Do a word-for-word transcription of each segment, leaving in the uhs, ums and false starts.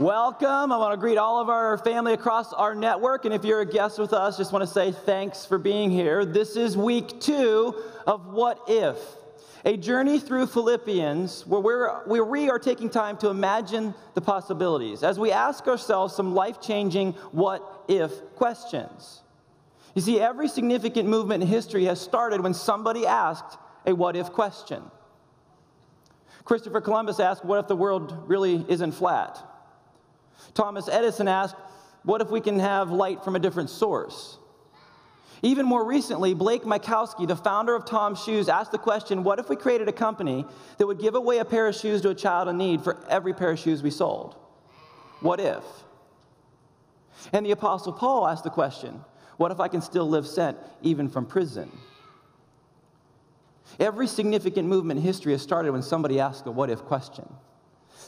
Welcome. I want to greet all of our family across our network, and if you're a guest with us, just want to say thanks for being here. This is week two of What If, a journey through Philippians where, we're, where we are taking time to imagine the possibilities as we ask ourselves some life-changing what-if questions. You see, every significant movement in history has started when somebody asked a what-if question. Christopher Columbus asked, what if the world really isn't flat? Thomas Edison asked, what if we can have light from a different source? Even more recently, Blake Mikowski, the founder of Tom's Shoes, asked the question, what if we created a company that would give away a pair of shoes to a child in need for every pair of shoes we sold? What if? And the Apostle Paul asked the question, what if I can still live sent even from prison? Every significant movement in history has started when somebody asked a what-if question.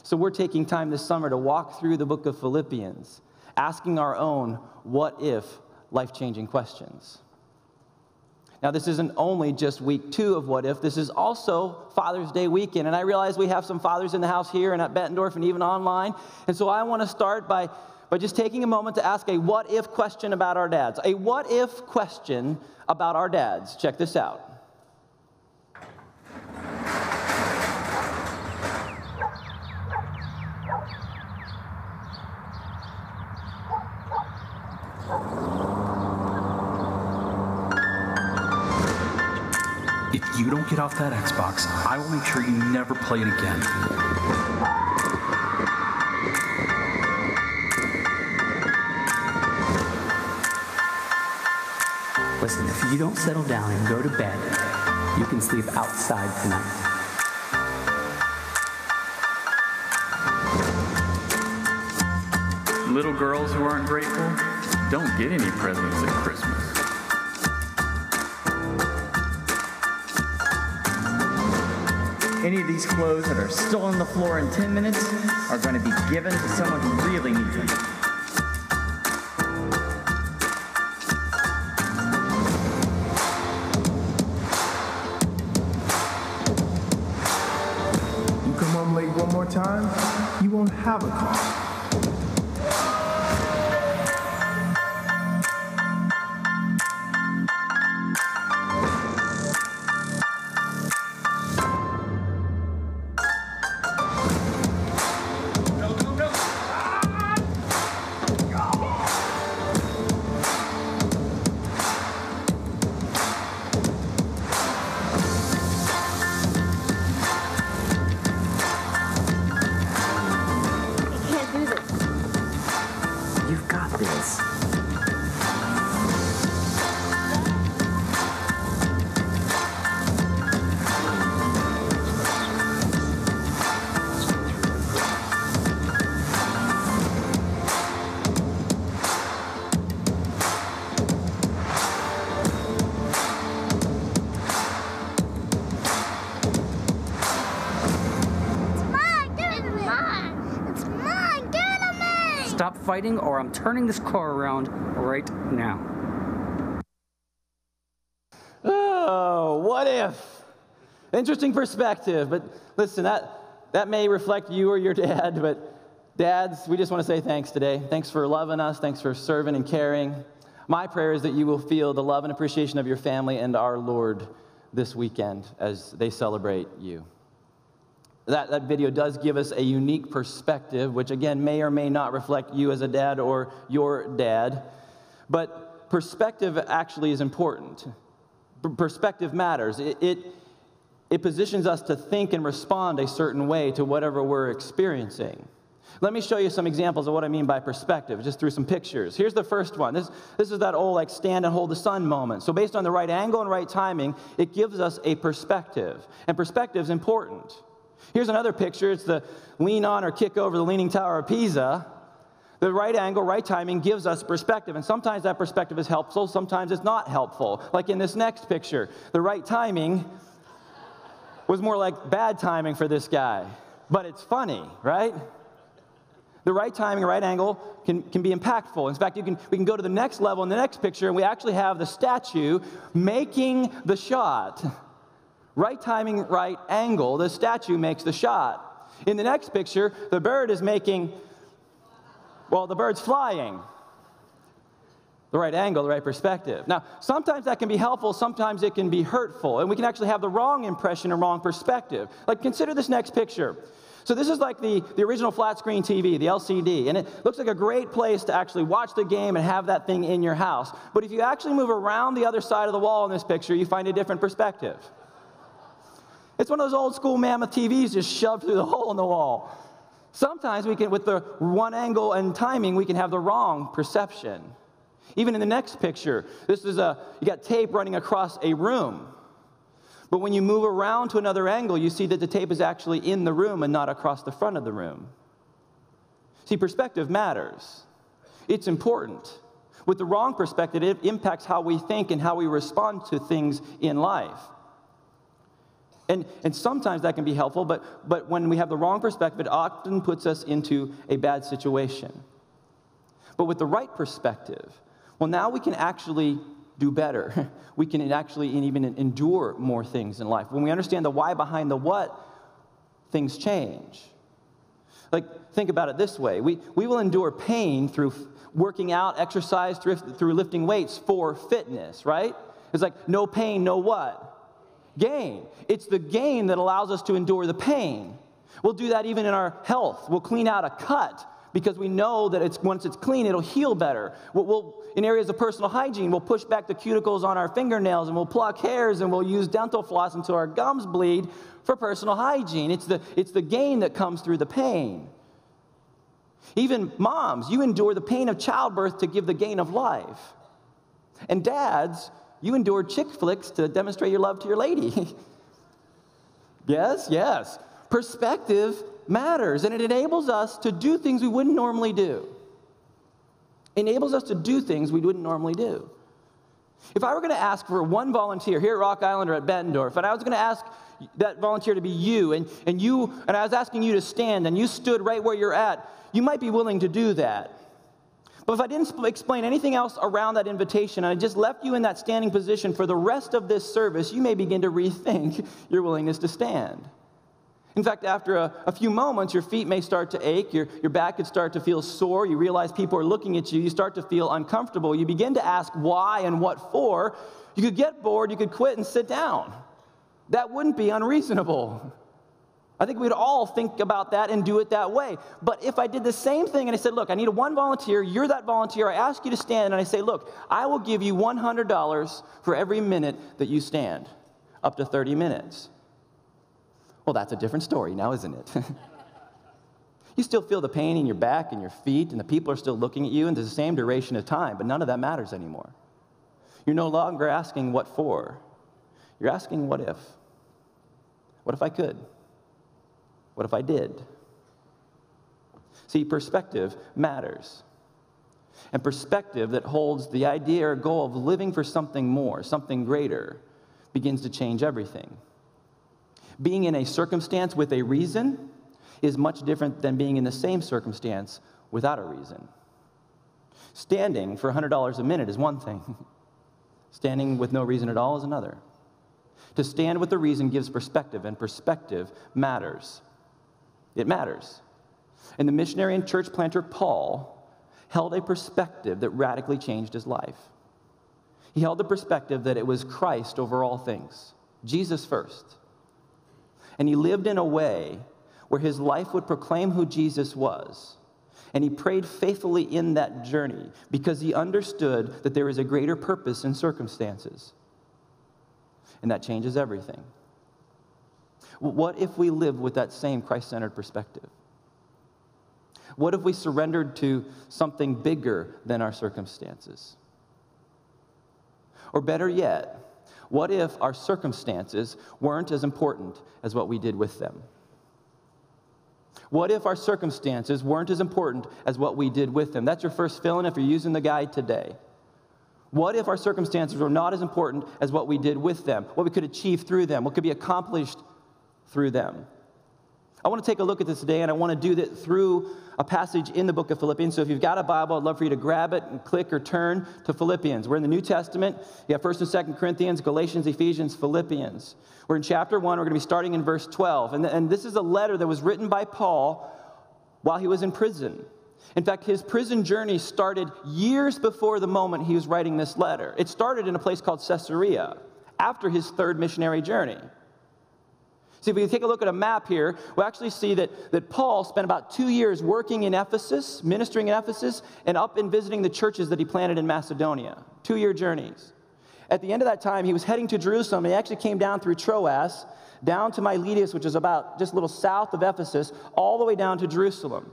So we're taking time this summer to walk through the book of Philippians, asking our own what-if life-changing questions. Now, this isn't only just week two of What If. This is also Father's Day weekend, and I realize we have some fathers in the house here and at Bettendorf and even online, and so I want to start by, by just taking a moment to ask a what-if question about our dads, a what-if question about our dads. Check this out. You don't get off that Xbox, I will make sure you never play it again. Listen, if you don't settle down and go to bed, you can sleep outside tonight. Little girls who aren't grateful don't get any presents at Christmas. Any of these clothes that are still on the floor in ten minutes are going to be given to someone who really needs them. You come home late one more time, you won't have a car. Fighting, or I'm turning this car around right now. Oh, what if? Interesting perspective, but listen, that, that may reflect you or your dad, but dads, we just want to say thanks today. Thanks for loving us. Thanks for serving and caring. My prayer is that you will feel the love and appreciation of your family and our Lord this weekend as they celebrate you. That, that video does give us a unique perspective, which again may or may not reflect you as a dad or your dad. But perspective actually is important. Perspective matters. It, it, it positions us to think and respond a certain way to whatever we're experiencing. Let me show you some examples of what I mean by perspective, just through some pictures. Here's the first one. This, this is that old, like, stand and hold the sun moment. So based on the right angle and right timing, it gives us a perspective. And perspective's important. Here's another picture. It's the lean on or kick over the Leaning Tower of Pisa. The right angle, right timing gives us perspective. And sometimes that perspective is helpful. Sometimes it's not helpful. Like in this next picture, the right timing was more like bad timing for this guy. But it's funny, right? The right timing, right angle can, can be impactful. In fact, you can, we can go to the next level in the next picture, and we actually have the statue making the shot. Right timing, right angle, the statue makes the shot. In the next picture, the bird is making, well, the bird's flying. The right angle, the right perspective. Now, sometimes that can be helpful, sometimes it can be hurtful, and we can actually have the wrong impression and wrong perspective. Like, consider this next picture. So this is like the, the original flat screen T V, the L C D, and it looks like a great place to actually watch the game and have that thing in your house. But if you actually move around the other side of the wall in this picture, you find a different perspective. It's one of those old school mammoth T Vs just shoved through the hole in the wall. Sometimes we can, with the one angle and timing, we can have the wrong perception. Even in the next picture, this is a, you got tape running across a room. But when you move around to another angle, you see that the tape is actually in the room and not across the front of the room. See, perspective matters. It's important. With the wrong perspective, it impacts how we think and how we respond to things in life. And, and sometimes that can be helpful, but, but when we have the wrong perspective, it often puts us into a bad situation. But with the right perspective, well, now we can actually do better. We can actually even endure more things in life. When we understand the why behind the what, things change. Like, think about it this way. We, we will endure pain through working out, exercise, through, through lifting weights for fitness, right? It's like, no pain, no what? Gain. It's the gain that allows us to endure the pain. We'll do that even in our health. We'll clean out a cut, because we know that it's, once it's clean, it'll heal better. We'll, we'll, in areas of personal hygiene, we'll push back the cuticles on our fingernails, and we'll pluck hairs, and we'll use dental floss until our gums bleed for personal hygiene. It's the, it's the gain that comes through the pain. Even moms, you endure the pain of childbirth to give the gain of life. And dads, you endure chick flicks to demonstrate your love to your lady. Yes, yes. Perspective matters, and it enables us to do things we wouldn't normally do. It enables us to do things we wouldn't normally do. If I were going to ask for one volunteer here at Rock Island or at Bettendorf, and I was going to ask that volunteer to be you, and, and you, and I was asking you to stand, and you stood right where you're at, you might be willing to do that. But if I didn't sp- explain anything else around that invitation, and I just left you in that standing position for the rest of this service, you may begin to rethink your willingness to stand. In fact, after a, a few moments, your feet may start to ache, your, your back could start to feel sore, you realize people are looking at you, you start to feel uncomfortable, you begin to ask why and what for. You could get bored, you could quit and sit down. That wouldn't be unreasonable. I think we'd all think about that and do it that way. But if I did the same thing and I said, look, I need one volunteer, you're that volunteer, I ask you to stand, and I say, look, I will give you one hundred dollars for every minute that you stand, up to thirty minutes. Well, that's a different story now, isn't it? You still feel the pain in your back and your feet, and the people are still looking at you, and there's the same duration of time, but none of that matters anymore. You're no longer asking what for. You're asking what if. What if I could? What if I did? See, perspective matters. And perspective that holds the idea or goal of living for something more, something greater, begins to change everything. Being in a circumstance with a reason is much different than being in the same circumstance without a reason. Standing for one hundred dollars a minute is one thing. Standing with no reason at all is another. To stand with a reason gives perspective, and perspective matters. It matters. And the missionary and church planter Paul held a perspective that radically changed his life. He held the perspective that it was Christ over all things, Jesus first. And he lived in a way where his life would proclaim who Jesus was. And he prayed faithfully in that journey because he understood that there is a greater purpose in circumstances. And that changes everything. What if we live with that same Christ-centered perspective? What if we surrendered to something bigger than our circumstances? Or better yet, what if our circumstances weren't as important as what we did with them? What if our circumstances weren't as important as what we did with them? That's your first fill-in if you're using the guide today. What if our circumstances were not as important as what we did with them, what we could achieve through them, what could be accomplished through them? I want to take a look at this today, and I want to do that through a passage in the book of Philippians. So if you've got a Bible, I'd love for you to grab it and click or turn to Philippians. We're in the New Testament. You have First and Second Corinthians, Galatians, Ephesians, Philippians. We're in chapter one. We're going to be starting in verse twelve. And, and this is a letter that was written by Paul while he was in prison. In fact, his prison journey started years before the moment he was writing this letter. It started in a place called Caesarea after his third missionary journey. See, if we take a look at a map here, we'll actually see that, that Paul spent about two years working in Ephesus, ministering in Ephesus, and up and visiting the churches that he planted in Macedonia. Two-year journeys. At the end of that time, he was heading to Jerusalem, and he actually came down through Troas, down to Miletus, which is about just a little south of Ephesus, all the way down to Jerusalem.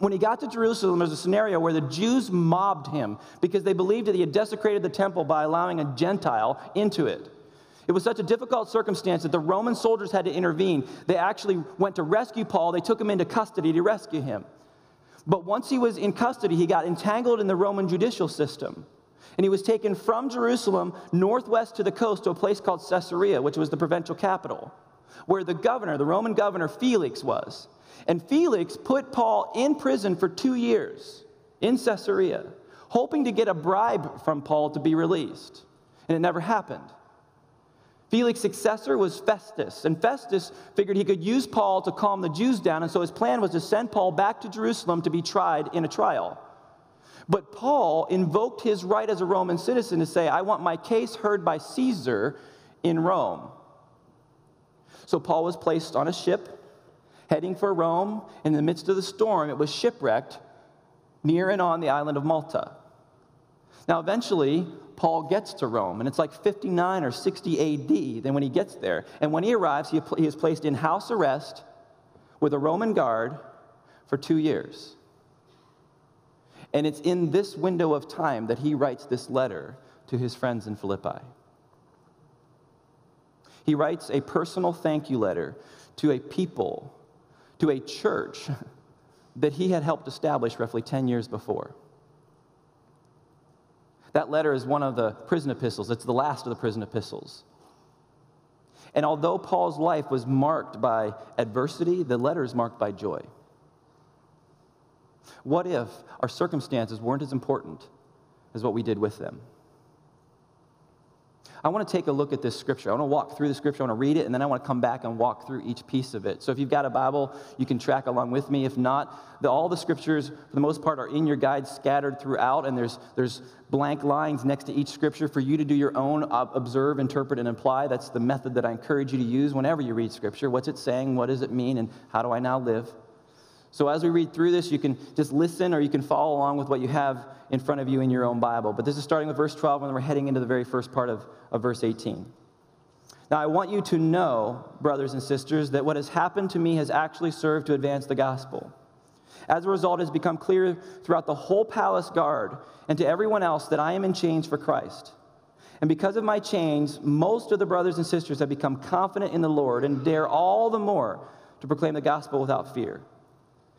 When he got to Jerusalem, there's a scenario where the Jews mobbed him because they believed that he had desecrated the temple by allowing a Gentile into it. It was such a difficult circumstance that the Roman soldiers had to intervene. They actually went to rescue Paul. They took him into custody to rescue him. But once he was in custody, he got entangled in the Roman judicial system. And he was taken from Jerusalem northwest to the coast to a place called Caesarea, which was the provincial capital, where the governor, the Roman governor, Felix was. And Felix put Paul in prison for two years in Caesarea, hoping to get a bribe from Paul to be released. And it never happened. Felix's successor was Festus, and Festus figured he could use Paul to calm the Jews down, and so his plan was to send Paul back to Jerusalem to be tried in a trial. But Paul invoked his right as a Roman citizen to say, I want my case heard by Caesar in Rome. So Paul was placed on a ship, heading for Rome. In the midst of the storm, it was shipwrecked near and on the island of Malta. Now, eventually, Paul gets to Rome, and it's like fifty-nine or sixty A D then when he gets there. And when he arrives, he, he is placed in house arrest with a Roman guard for two years. And it's in this window of time that he writes this letter to his friends in Philippi. He writes a personal thank you letter to a people, to a church that he had helped establish roughly ten years before. That letter is one of the prison epistles. It's the last of the prison epistles. And although Paul's life was marked by adversity, the letter is marked by joy. What if our circumstances weren't as important as what we did with them? I want to take a look at this scripture. I want to walk through the scripture. I want to read it, and then I want to come back and walk through each piece of it. So if you've got a Bible, you can track along with me. If not, the, all the scriptures, for the most part, are in your guide scattered throughout, and there's, there's blank lines next to each scripture for you to do your own observe, interpret, and apply. That's the method that I encourage you to use whenever you read scripture. What's it saying? What does it mean? And how do I now live? So as we read through this, you can just listen or you can follow along with what you have in front of you in your own Bible. But this is starting with verse twelve, and we're heading into the very first part of, of verse eighteen. Now, I want you to know, brothers and sisters, that what has happened to me has actually served to advance the gospel. As a result, it has become clear throughout the whole palace guard and to everyone else that I am in chains for Christ. And because of my chains, most of the brothers and sisters have become confident in the Lord and dare all the more to proclaim the gospel without fear.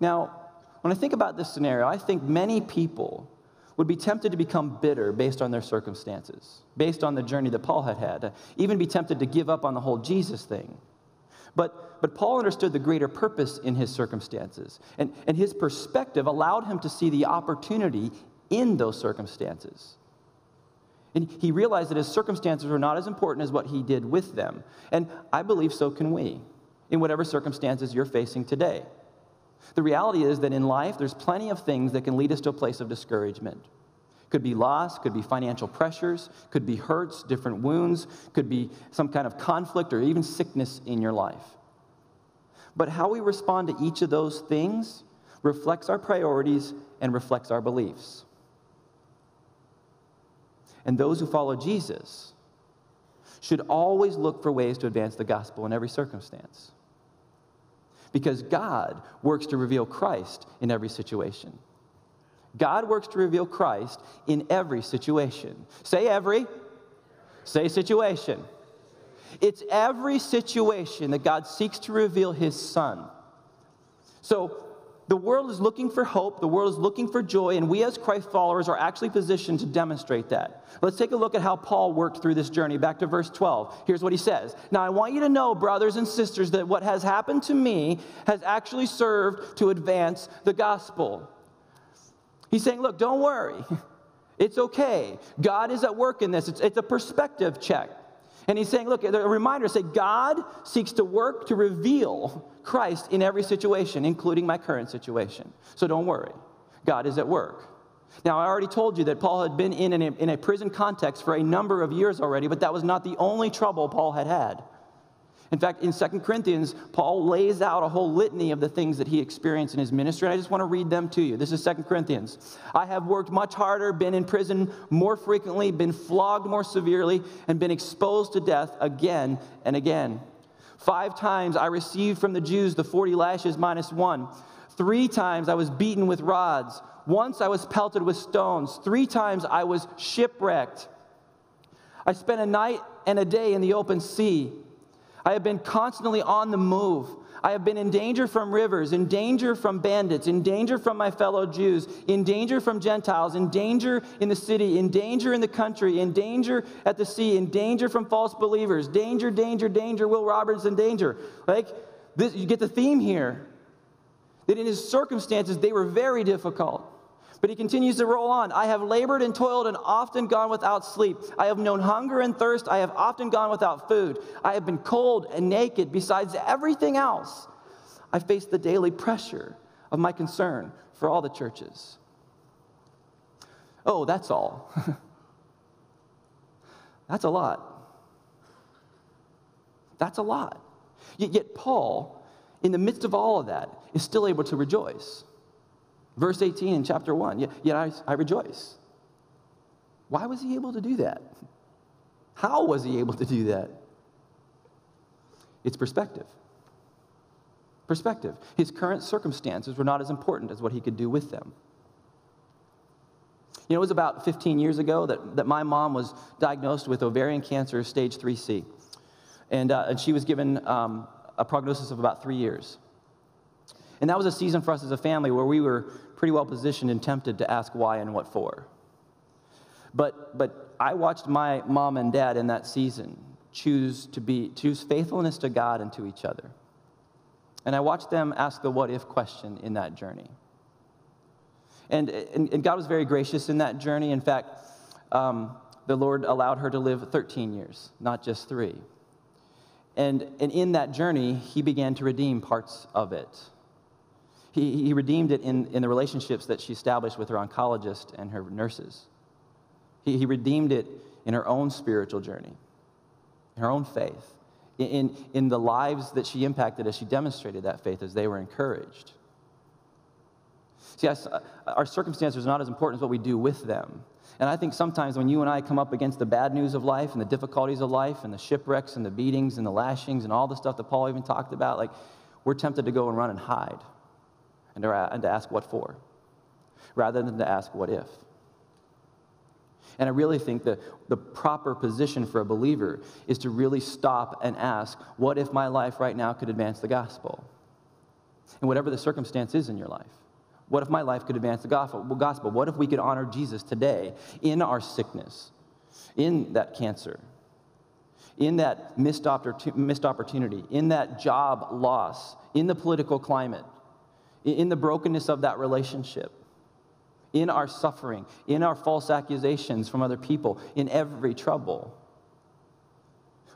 Now, when I think about this scenario, I think many people would be tempted to become bitter based on their circumstances, based on the journey that Paul had had, even be tempted to give up on the whole Jesus thing. But, but Paul understood the greater purpose in his circumstances, and, and his perspective allowed him to see the opportunity in those circumstances. And he realized that his circumstances were not as important as what he did with them. And I believe so can we, in whatever circumstances you're facing today. The reality is that in life, there's plenty of things that can lead us to a place of discouragement. Could be loss, could be financial pressures, could be hurts, different wounds, could be some kind of conflict or even sickness in your life. But how we respond to each of those things reflects our priorities and reflects our beliefs. And those who follow Jesus should always look for ways to advance the gospel in every circumstance, because God works to reveal Christ in every situation. God works to reveal Christ in every situation. Say every. Say situation. It's every situation that God seeks to reveal his Son. So the world is looking for hope. The world is looking for joy. And we as Christ followers are actually positioned to demonstrate that. Let's take a look at how Paul worked through this journey. Back to verse twelve. Here's what he says. Now I want you to know, brothers and sisters, that what has happened to me has actually served to advance the gospel. He's saying, look, don't worry. It's okay. God is at work in this. It's, it's a perspective check. And he's saying, look, a reminder, say, God seeks to work to reveal Christ in every situation, including my current situation. So don't worry. God is at work. Now, I already told you that Paul had been in, in, a, in a prison context for a number of years already, but that was not the only trouble Paul had had. In fact, in Second Corinthians, Paul lays out a whole litany of the things that he experienced in his ministry, and I just want to read them to you. This is Second Corinthians. I have worked much harder, been in prison more frequently, been flogged more severely, and been exposed to death again and again. Five times I received from the Jews the forty lashes minus one. Three times I was beaten with rods. Once I was pelted with stones. Three times I was shipwrecked. I spent a night and a day in the open sea. I have been constantly on the move. I have been in danger from rivers, in danger from bandits, in danger from my fellow Jews, in danger from Gentiles, in danger in the city, in danger in the country, in danger at the sea, in danger from false believers. Danger, danger, danger, Will Robertson, danger. Like, this, you get the theme here, that in his circumstances, they were very difficult. But he continues to roll on. I have labored and toiled and often gone without sleep. I have known hunger and thirst. I have often gone without food. I have been cold and naked. Besides everything else, I face the daily pressure of my concern for all the churches. Oh, that's all. That's a lot. That's a lot. Yet Paul, in the midst of all of that, is still able to rejoice. Verse eighteen in chapter one, yet, yet I, I rejoice. Why was he able to do that? How was he able to do that? It's perspective. Perspective. His current circumstances were not as important as what he could do with them. You know, it was about fifteen years ago that, that my mom was diagnosed with ovarian cancer stage three C. And, uh, and she was given um, a prognosis of about three years. And that was a season for us as a family where we were pretty well positioned and tempted to ask why and what for. But but I watched my mom and dad in that season choose to be choose faithfulness to God and to each other. And I watched them ask the what if question in that journey. And and, and God was very gracious in that journey. In fact, um, the Lord allowed her to live thirteen years, not just three. And and in that journey, he began to redeem parts of it. He, he redeemed it in, in the relationships that she established with her oncologist and her nurses. He, he redeemed it in her own spiritual journey, in her own faith, in, in the lives that she impacted as she demonstrated that faith, as they were encouraged. See, I, our circumstances are not as important as what we do with them. And I think sometimes when you and I come up against the bad news of life and the difficulties of life and the shipwrecks and the beatings and the lashings and all the stuff that Paul even talked about, like, we're tempted to go and run and hide. And to ask what for, rather than to ask what if. And I really think that the proper position for a believer is to really stop and ask, what if my life right now could advance the gospel? And whatever the circumstance is in your life, what if my life could advance the gospel? What if we could honor Jesus today in our sickness, in that cancer, in that missed opportunity, in that job loss, in the political climate, in the brokenness of that relationship, in our suffering, in our false accusations from other people, in every trouble?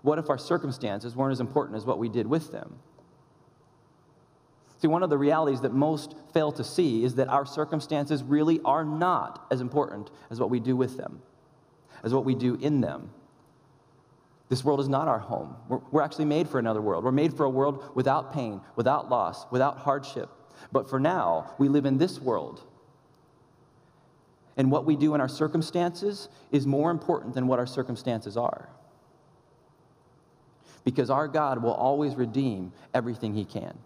What if our circumstances weren't as important as what we did with them? See, one of the realities that most fail to see is that our circumstances really are not as important as what we do with them, as what we do in them. This world is not our home. We're, we're actually made for another world. We're made for a world without pain, without loss, without hardship. But for now, we live in this world. And what we do in our circumstances is more important than what our circumstances are. Because our God will always redeem everything He can.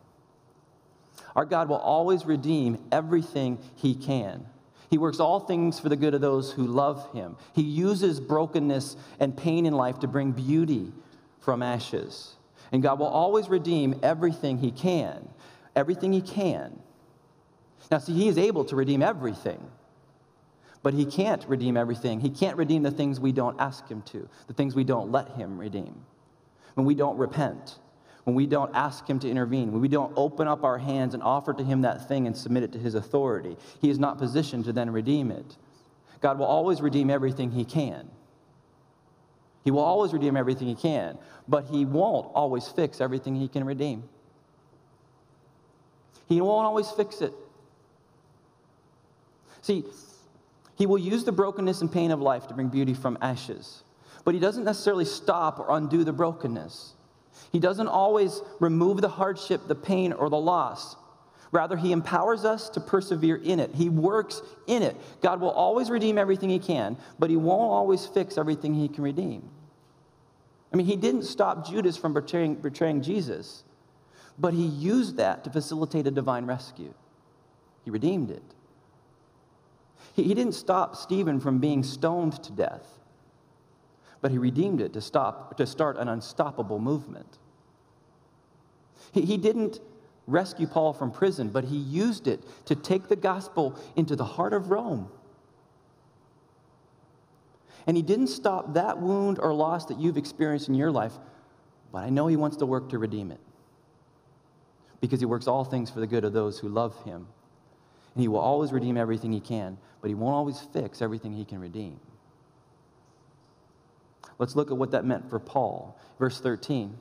Our God will always redeem everything He can. He works all things for the good of those who love Him. He uses brokenness and pain in life to bring beauty from ashes. And God will always redeem everything He can. Everything He can. Now, see, He is able to redeem everything. But He can't redeem everything. He can't redeem the things we don't ask Him to, the things we don't let Him redeem. When we don't repent, when we don't ask Him to intervene, when we don't open up our hands and offer to Him that thing and submit it to His authority, He is not positioned to then redeem it. God will always redeem everything He can. He will always redeem everything He can, but He won't always fix everything He can redeem. He won't always fix it. See, He will use the brokenness and pain of life to bring beauty from ashes, but He doesn't necessarily stop or undo the brokenness. He doesn't always remove the hardship, the pain, or the loss. Rather, He empowers us to persevere in it. He works in it. God will always redeem everything He can, but He won't always fix everything He can redeem. I mean, He didn't stop Judas from betraying, betraying Jesus, but He used that to facilitate a divine rescue. He redeemed it. He, he didn't stop Stephen from being stoned to death, but He redeemed it to stop, to start an unstoppable movement. He, he didn't rescue Paul from prison, but He used it to take the gospel into the heart of Rome. And He didn't stop that wound or loss that you've experienced in your life, but I know He wants to work to redeem it, because He works all things for the good of those who love Him. And He will always redeem everything He can, but He won't always fix everything He can redeem. Let's look at what that meant for Paul. Verse thirteen,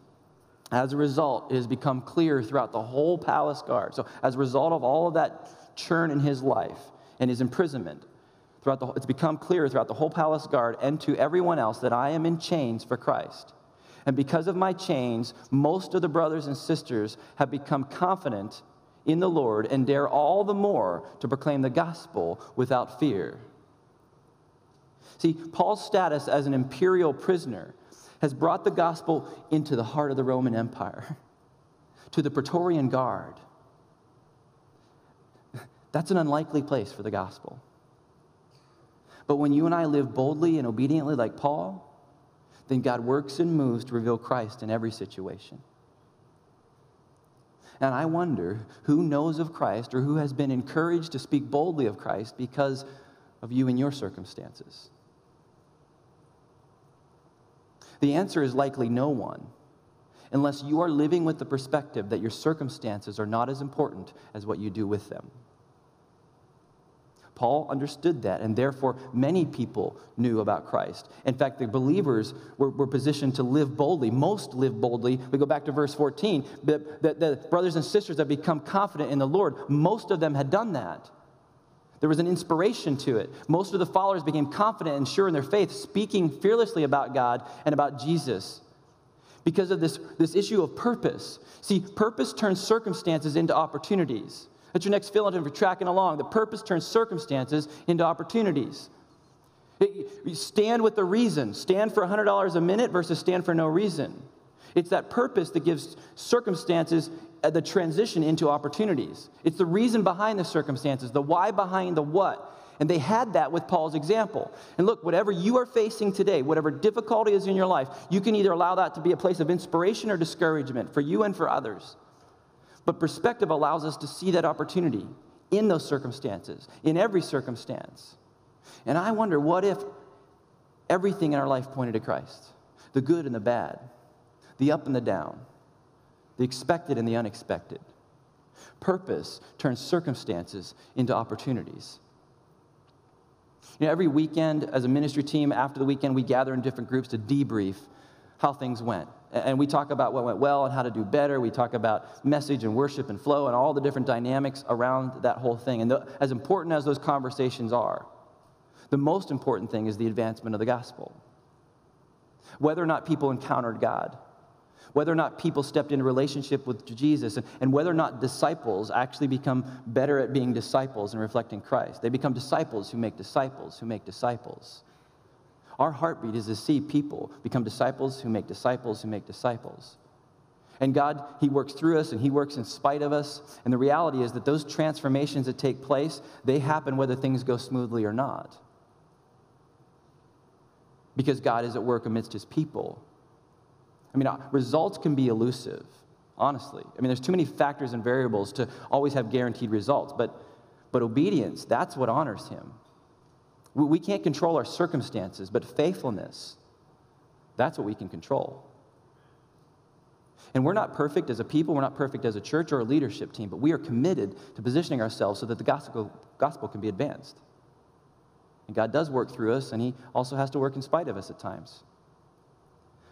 as a result, it has become clear throughout the whole palace guard. So as a result of all of that churn in his life and his imprisonment, throughout the, it's become clear throughout the whole palace guard and to everyone else that I am in chains for Christ. And because of my chains, most of the brothers and sisters have become confident in the Lord and dare all the more to proclaim the gospel without fear. See, Paul's status as an imperial prisoner has brought the gospel into the heart of the Roman Empire, to the Praetorian Guard. That's an unlikely place for the gospel. But when you and I live boldly and obediently like Paul, then God works and moves to reveal Christ in every situation. And I wonder who knows of Christ or who has been encouraged to speak boldly of Christ because of you and your circumstances. The answer is likely no one, unless you are living with the perspective that your circumstances are not as important as what you do with them. Paul understood that, and therefore many people knew about Christ. In fact, the believers were, were positioned to live boldly. Most live boldly. We go back to verse fourteen. The, the, the brothers and sisters have become confident in the Lord. Most of them had done that. There was an inspiration to it. Most of the followers became confident and sure in their faith, speaking fearlessly about God and about Jesus because of this, this issue of purpose. See, purpose turns circumstances into opportunities. That's your next fill-in for tracking along. The purpose turns circumstances into opportunities. It, stand with the reason. Stand for one hundred dollars a minute versus stand for no reason. It's that purpose that gives circumstances the transition into opportunities. It's the reason behind the circumstances, the why behind the what. And they had that with Paul's example. And look, whatever you are facing today, whatever difficulty is in your life, you can either allow that to be a place of inspiration or discouragement for you and for others. But perspective allows us to see that opportunity in those circumstances, in every circumstance. And I wonder, what if everything in our life pointed to Christ? The good and the bad, the up and the down, the expected and the unexpected. Purpose turns circumstances into opportunities. You know, every weekend as a ministry team, after the weekend, we gather in different groups to debrief how things went. And we talk about what went well and how to do better. We talk about message and worship and flow and all the different dynamics around that whole thing. And the, as important as those conversations are, the most important thing is the advancement of the gospel. Whether or not people encountered God, whether or not people stepped into relationship with Jesus, and, and whether or not disciples actually become better at being disciples and reflecting Christ. They become disciples who make disciples who make disciples. Our heartbeat is to see people become disciples who make disciples who make disciples. And God, He works through us, and He works in spite of us. And the reality is that those transformations that take place, they happen whether things go smoothly or not. Because God is at work amidst His people. I mean, results can be elusive, honestly. I mean, there's too many factors and variables to always have guaranteed results. But, but obedience, that's what honors Him. We can't control our circumstances, but faithfulness, that's what we can control. And we're not perfect as a people, we're not perfect as a church or a leadership team, but we are committed to positioning ourselves so that the gospel, gospel can be advanced. And God does work through us, and He also has to work in spite of us at times.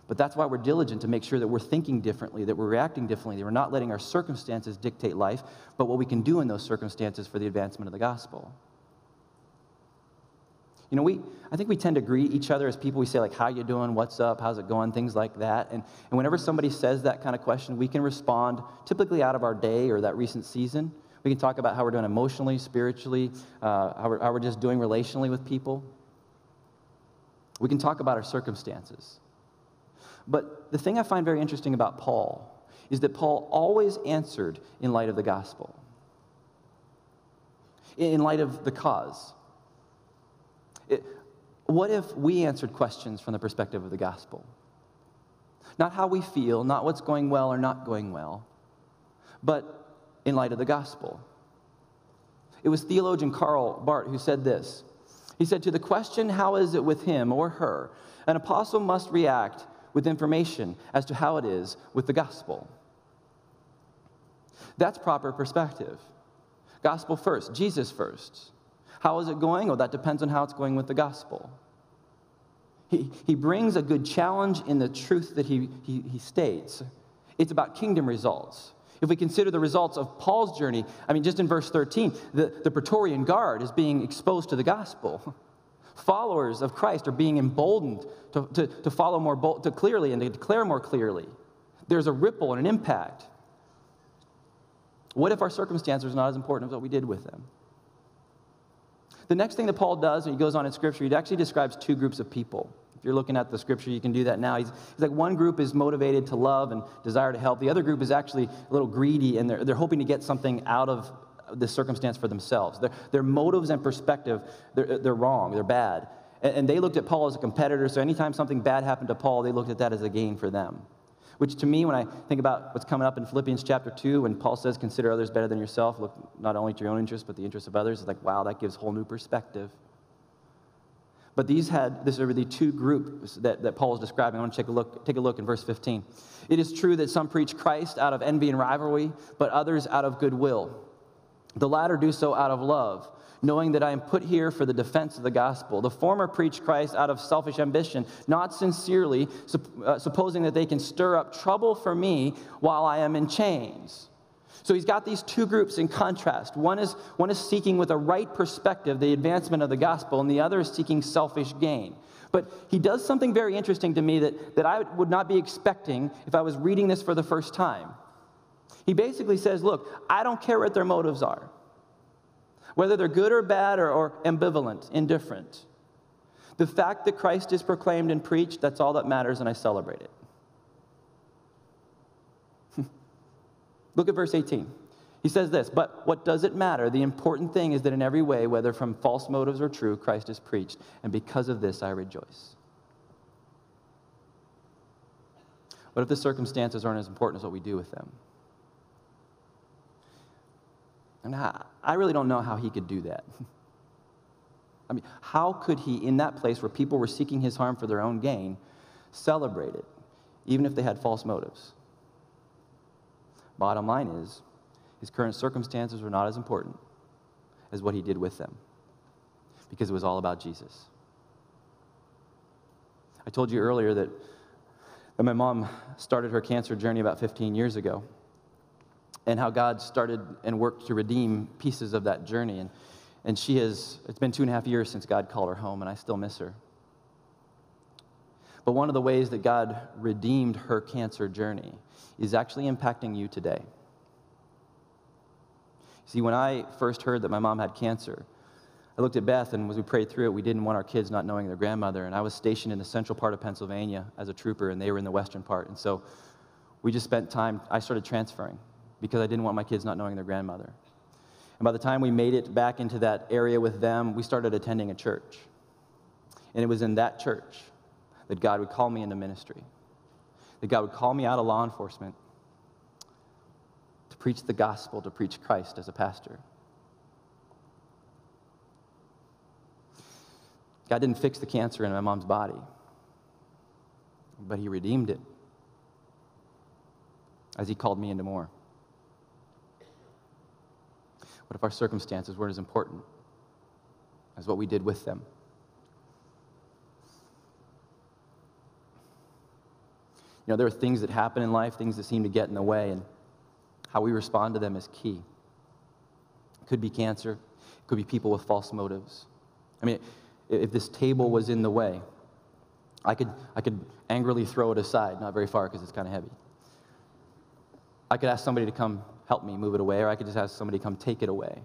But that's why we're diligent to make sure that we're thinking differently, that we're reacting differently, that we're not letting our circumstances dictate life, but what we can do in those circumstances for the advancement of the gospel. You know, we I think we tend to greet each other as people. We say, like, how you doing, what's up, how's it going, things like that. And, and whenever somebody says that kind of question, we can respond typically out of our day or that recent season. We can talk about how we're doing emotionally, spiritually, uh, how, we're, how we're just doing relationally with people. We can talk about our circumstances. But the thing I find very interesting about Paul is that Paul always answered in light of the gospel, in light of the cause. It, what if we answered questions from the perspective of the gospel? Not how we feel, not what's going well or not going well, but in light of the gospel. It was theologian Karl Barth who said this. He said, to the question, how is it with him or her, an apostle must react with information as to how it is with the gospel. That's proper perspective. Gospel first, Jesus first. How is it going? Well, that depends on how it's going with the gospel. He, he brings a good challenge in the truth that he, he, he states. It's about kingdom results. If we consider the results of Paul's journey, I mean, just in verse thirteen, the, the Praetorian Guard is being exposed to the gospel. Followers of Christ are being emboldened to, to, to follow more bold, to clearly and to declare more clearly. There's a ripple and an impact. What if our circumstances are not as important as what we did with them? The next thing that Paul does when he goes on in Scripture, he actually describes two groups of people. If you're looking at the Scripture, you can do that now. He's, he's like, one group is motivated to love and desire to help. The other group is actually a little greedy, and they're, they're hoping to get something out of the circumstance for themselves. Their, their motives and perspective, they're, they're wrong, they're bad. And, and they looked at Paul as a competitor, so anytime something bad happened to Paul, they looked at that as a gain for them. Which to me, when I think about what's coming up in Philippians chapter two, when Paul says, consider others better than yourself, look not only to your own interests, but the interests of others, it's like, wow, that gives a whole new perspective. But these had, this are the two groups that, that Paul is describing. I want to take a look, take a look in verse fifteen. It is true that some preach Christ out of envy and rivalry, but others out of goodwill. The latter do so out of love, knowing that I am put here for the defense of the gospel. The former preach Christ out of selfish ambition, not sincerely, sup- uh, supposing that they can stir up trouble for me while I am in chains. So he's got these two groups in contrast. One is, one is seeking with a right perspective the advancement of the gospel, and the other is seeking selfish gain. But he does something very interesting to me that, that I would not be expecting if I was reading this for the first time. He basically says, look, I don't care what their motives are, whether they're good or bad or, or ambivalent, indifferent. The fact that Christ is proclaimed and preached, that's all that matters, and I celebrate it. Look at verse eighteen. He says this, but what does it matter? The important thing is that in every way, whether from false motives or true, Christ is preached, and because of this I rejoice. What if the circumstances aren't as important as what we do with them? And I, I really don't know how he could do that. I mean, how could he, in that place where people were seeking his harm for their own gain, celebrate it, even if they had false motives? Bottom line is, his current circumstances were not as important as what he did with them. because it was all about Jesus. I told you earlier that, that my mom started her cancer journey about fifteen years ago, and how God started and worked to redeem pieces of that journey. And, and she has, it's been two and a half years since God called her home, and I still miss her. But one of the ways that God redeemed her cancer journey is actually impacting you today. See, when I first heard that my mom had cancer, I looked at Beth, and as we prayed through it, we didn't want our kids not knowing their grandmother, and I was stationed in the central part of Pennsylvania as a trooper, and they were in the western part, and so we just spent time, I started transferring, because I didn't want my kids not knowing their grandmother. And by the time we made it back into that area with them, we started attending a church, and it was in that church that God would call me into ministry, that God would call me out of law enforcement to preach the gospel, to preach Christ as a pastor. God didn't fix the cancer in my mom's body, but he redeemed it as he called me into more. What if our circumstances weren't as important as what we did with them? You know, there are things that happen in life, things that seem to get in the way, and how we respond to them is key. It could be cancer. It could be people with false motives. I mean, if this table was in the way, I could, I could angrily throw it aside, not very far because it's kind of heavy. I could ask somebody to come help me move it away, or I could just ask somebody to come take it away.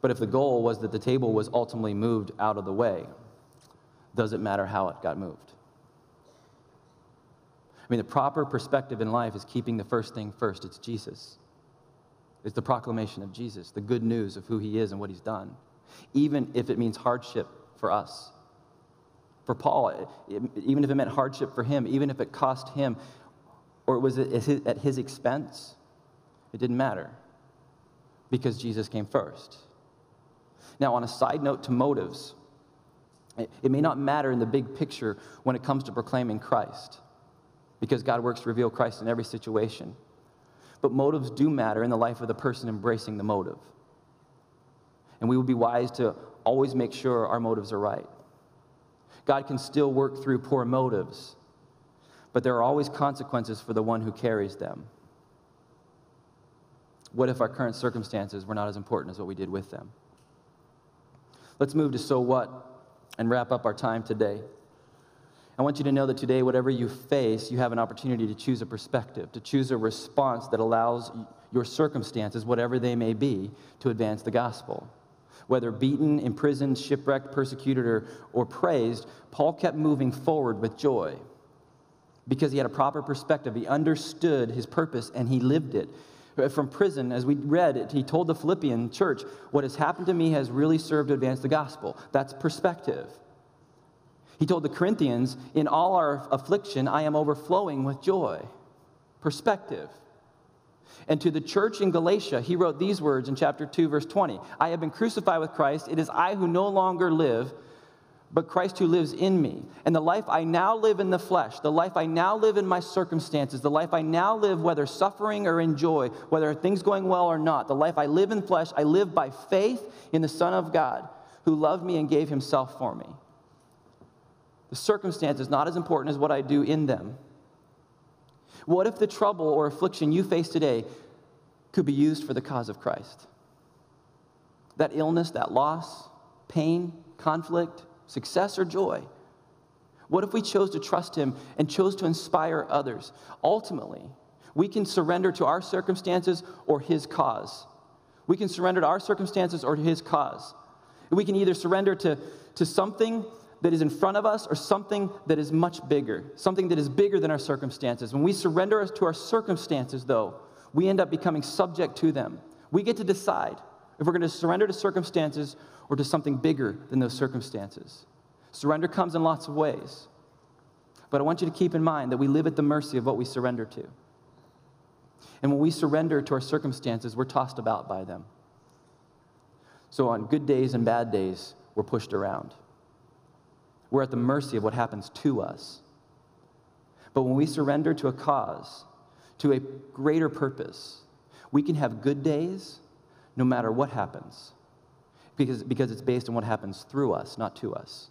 But if the goal was that the table was ultimately moved out of the way, does it matter how it got moved? I mean, the proper perspective in life is keeping the first thing first. It's Jesus. It's the proclamation of Jesus, the good news of who he is and what he's done, even if it means hardship for us. For Paul, it, even if it meant hardship for him, even if it cost him, or was it at his, at his expense, it didn't matter because Jesus came first. Now, on a side note to motives, it, it may not matter in the big picture when it comes to proclaiming Christ, because God works to reveal Christ in every situation. But motives do matter in the life of the person embracing the motive. And we would be wise to always make sure our motives are right. God can still work through poor motives, but there are always consequences for the one who carries them. What if our current circumstances were not as important as what we did with them? Let's move to so what and wrap up our time today. I want you to know that today, whatever you face, you have an opportunity to choose a perspective, to choose a response that allows your circumstances, whatever they may be, to advance the gospel. Whether beaten, imprisoned, shipwrecked, persecuted, or, or praised, Paul kept moving forward with joy because he had a proper perspective. He understood his purpose, and he lived it. From prison, as we read it, he told the Philippian church, what has happened to me has really served to advance the gospel. That's perspective. He told the Corinthians, in all our affliction, I am overflowing with joy. Perspective. And to the church in Galatia, he wrote these words in chapter two, verse twenty. I have been crucified with Christ. It is I who no longer live, but Christ who lives in me. And the life I now live in the flesh, the life I now live in my circumstances, the life I now live, whether suffering or in joy, whether things going well or not, the life I live in flesh, I live by faith in the Son of God, who loved me and gave himself for me. The circumstance is not as important as what I do in them. What if the trouble or affliction you face today could be used for the cause of Christ? That illness, that loss, pain, conflict, success, or joy. What if we chose to trust him and chose to inspire others? Ultimately, we can surrender to our circumstances or his cause. We can surrender to our circumstances or to his cause. We can either surrender to, to something that is in front of us, or something that is much bigger, something that is bigger than our circumstances. When we surrender us to our circumstances, though, we end up becoming subject to them. We get to decide if we're going to surrender to circumstances or to something bigger than those circumstances. Surrender comes in lots of ways, but I want you to keep in mind that we live at the mercy of what we surrender to. And when we surrender to our circumstances, we're tossed about by them. So on good days and bad days, we're pushed around. We're at the mercy of what happens to us. But when we surrender to a cause, to a greater purpose, we can have good days no matter what happens. because, because it's based on what happens through us, not to us.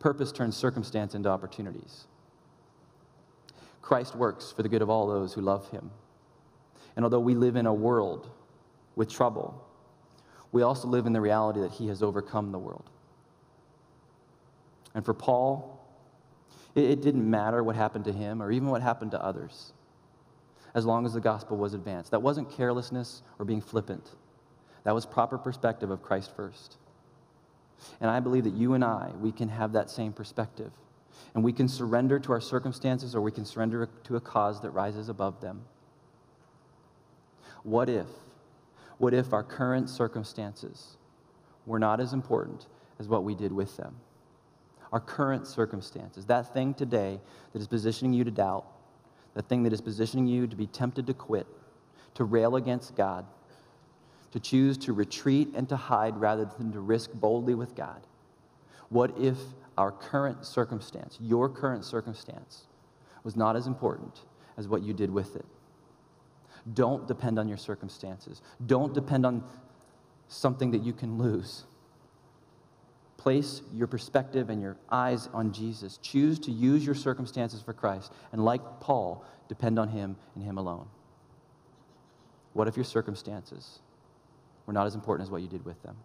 Purpose turns circumstance into opportunities. Christ works for the good of all those who love him. And although we live in a world with trouble, we also live in the reality that he has overcome the world. And for Paul, it, it didn't matter what happened to him or even what happened to others, as long as the gospel was advanced. That wasn't carelessness or being flippant. That was proper perspective of Christ first. And I believe that you and I, we can have that same perspective. And we can surrender to our circumstances, or we can surrender to a cause that rises above them. What if, what if our current circumstances were not as important as what we did with them? Our current circumstances, that thing today that is positioning you to doubt, that thing that is positioning you to be tempted to quit, to rail against God, to choose to retreat and to hide rather than to risk boldly with God. What if our current circumstance, your current circumstance, was not as important as what you did with it? Don't depend on your circumstances. Don't depend on something that you can lose. Place your perspective and your eyes on Jesus. Choose to use your circumstances for Christ, and like Paul, depend on him and him alone. What if your circumstances were not as important as what you did with them?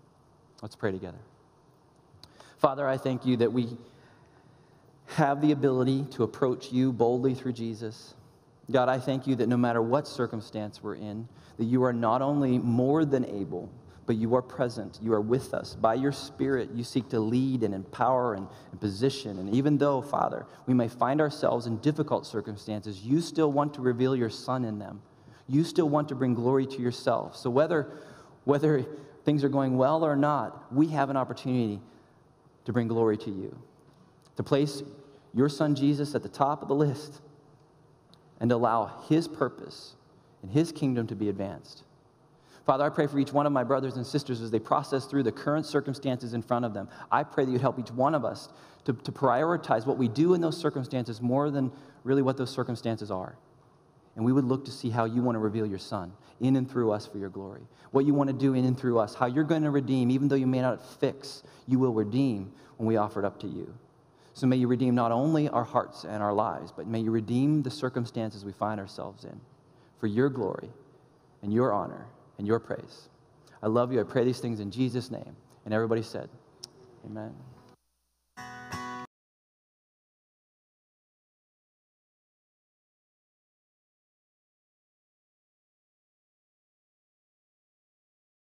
Let's pray together. Father, I thank you that we have the ability to approach you boldly through Jesus. God, I thank you that no matter what circumstance we're in, that you are not only more than able, but you are present, you are with us. By your Spirit, you seek to lead and empower and, and position. And even though, Father, we may find ourselves in difficult circumstances, you still want to reveal your Son in them. You still want to bring glory to yourself. So whether, whether things are going well or not, we have an opportunity to bring glory to you, to place your Son Jesus at the top of the list and allow his purpose and his kingdom to be advanced. Father, I pray for each one of my brothers and sisters as they process through the current circumstances in front of them. I pray that you'd help each one of us to, to prioritize what we do in those circumstances more than really what those circumstances are. And we would look to see how you want to reveal your Son in and through us for your glory. What you want to do in and through us, how you're going to redeem, even though you may not fix, you will redeem when we offer it up to you. So may you redeem not only our hearts and our lives, but may you redeem the circumstances we find ourselves in for your glory and your honor and your praise. I love you. I pray these things in Jesus' name. And everybody said, amen.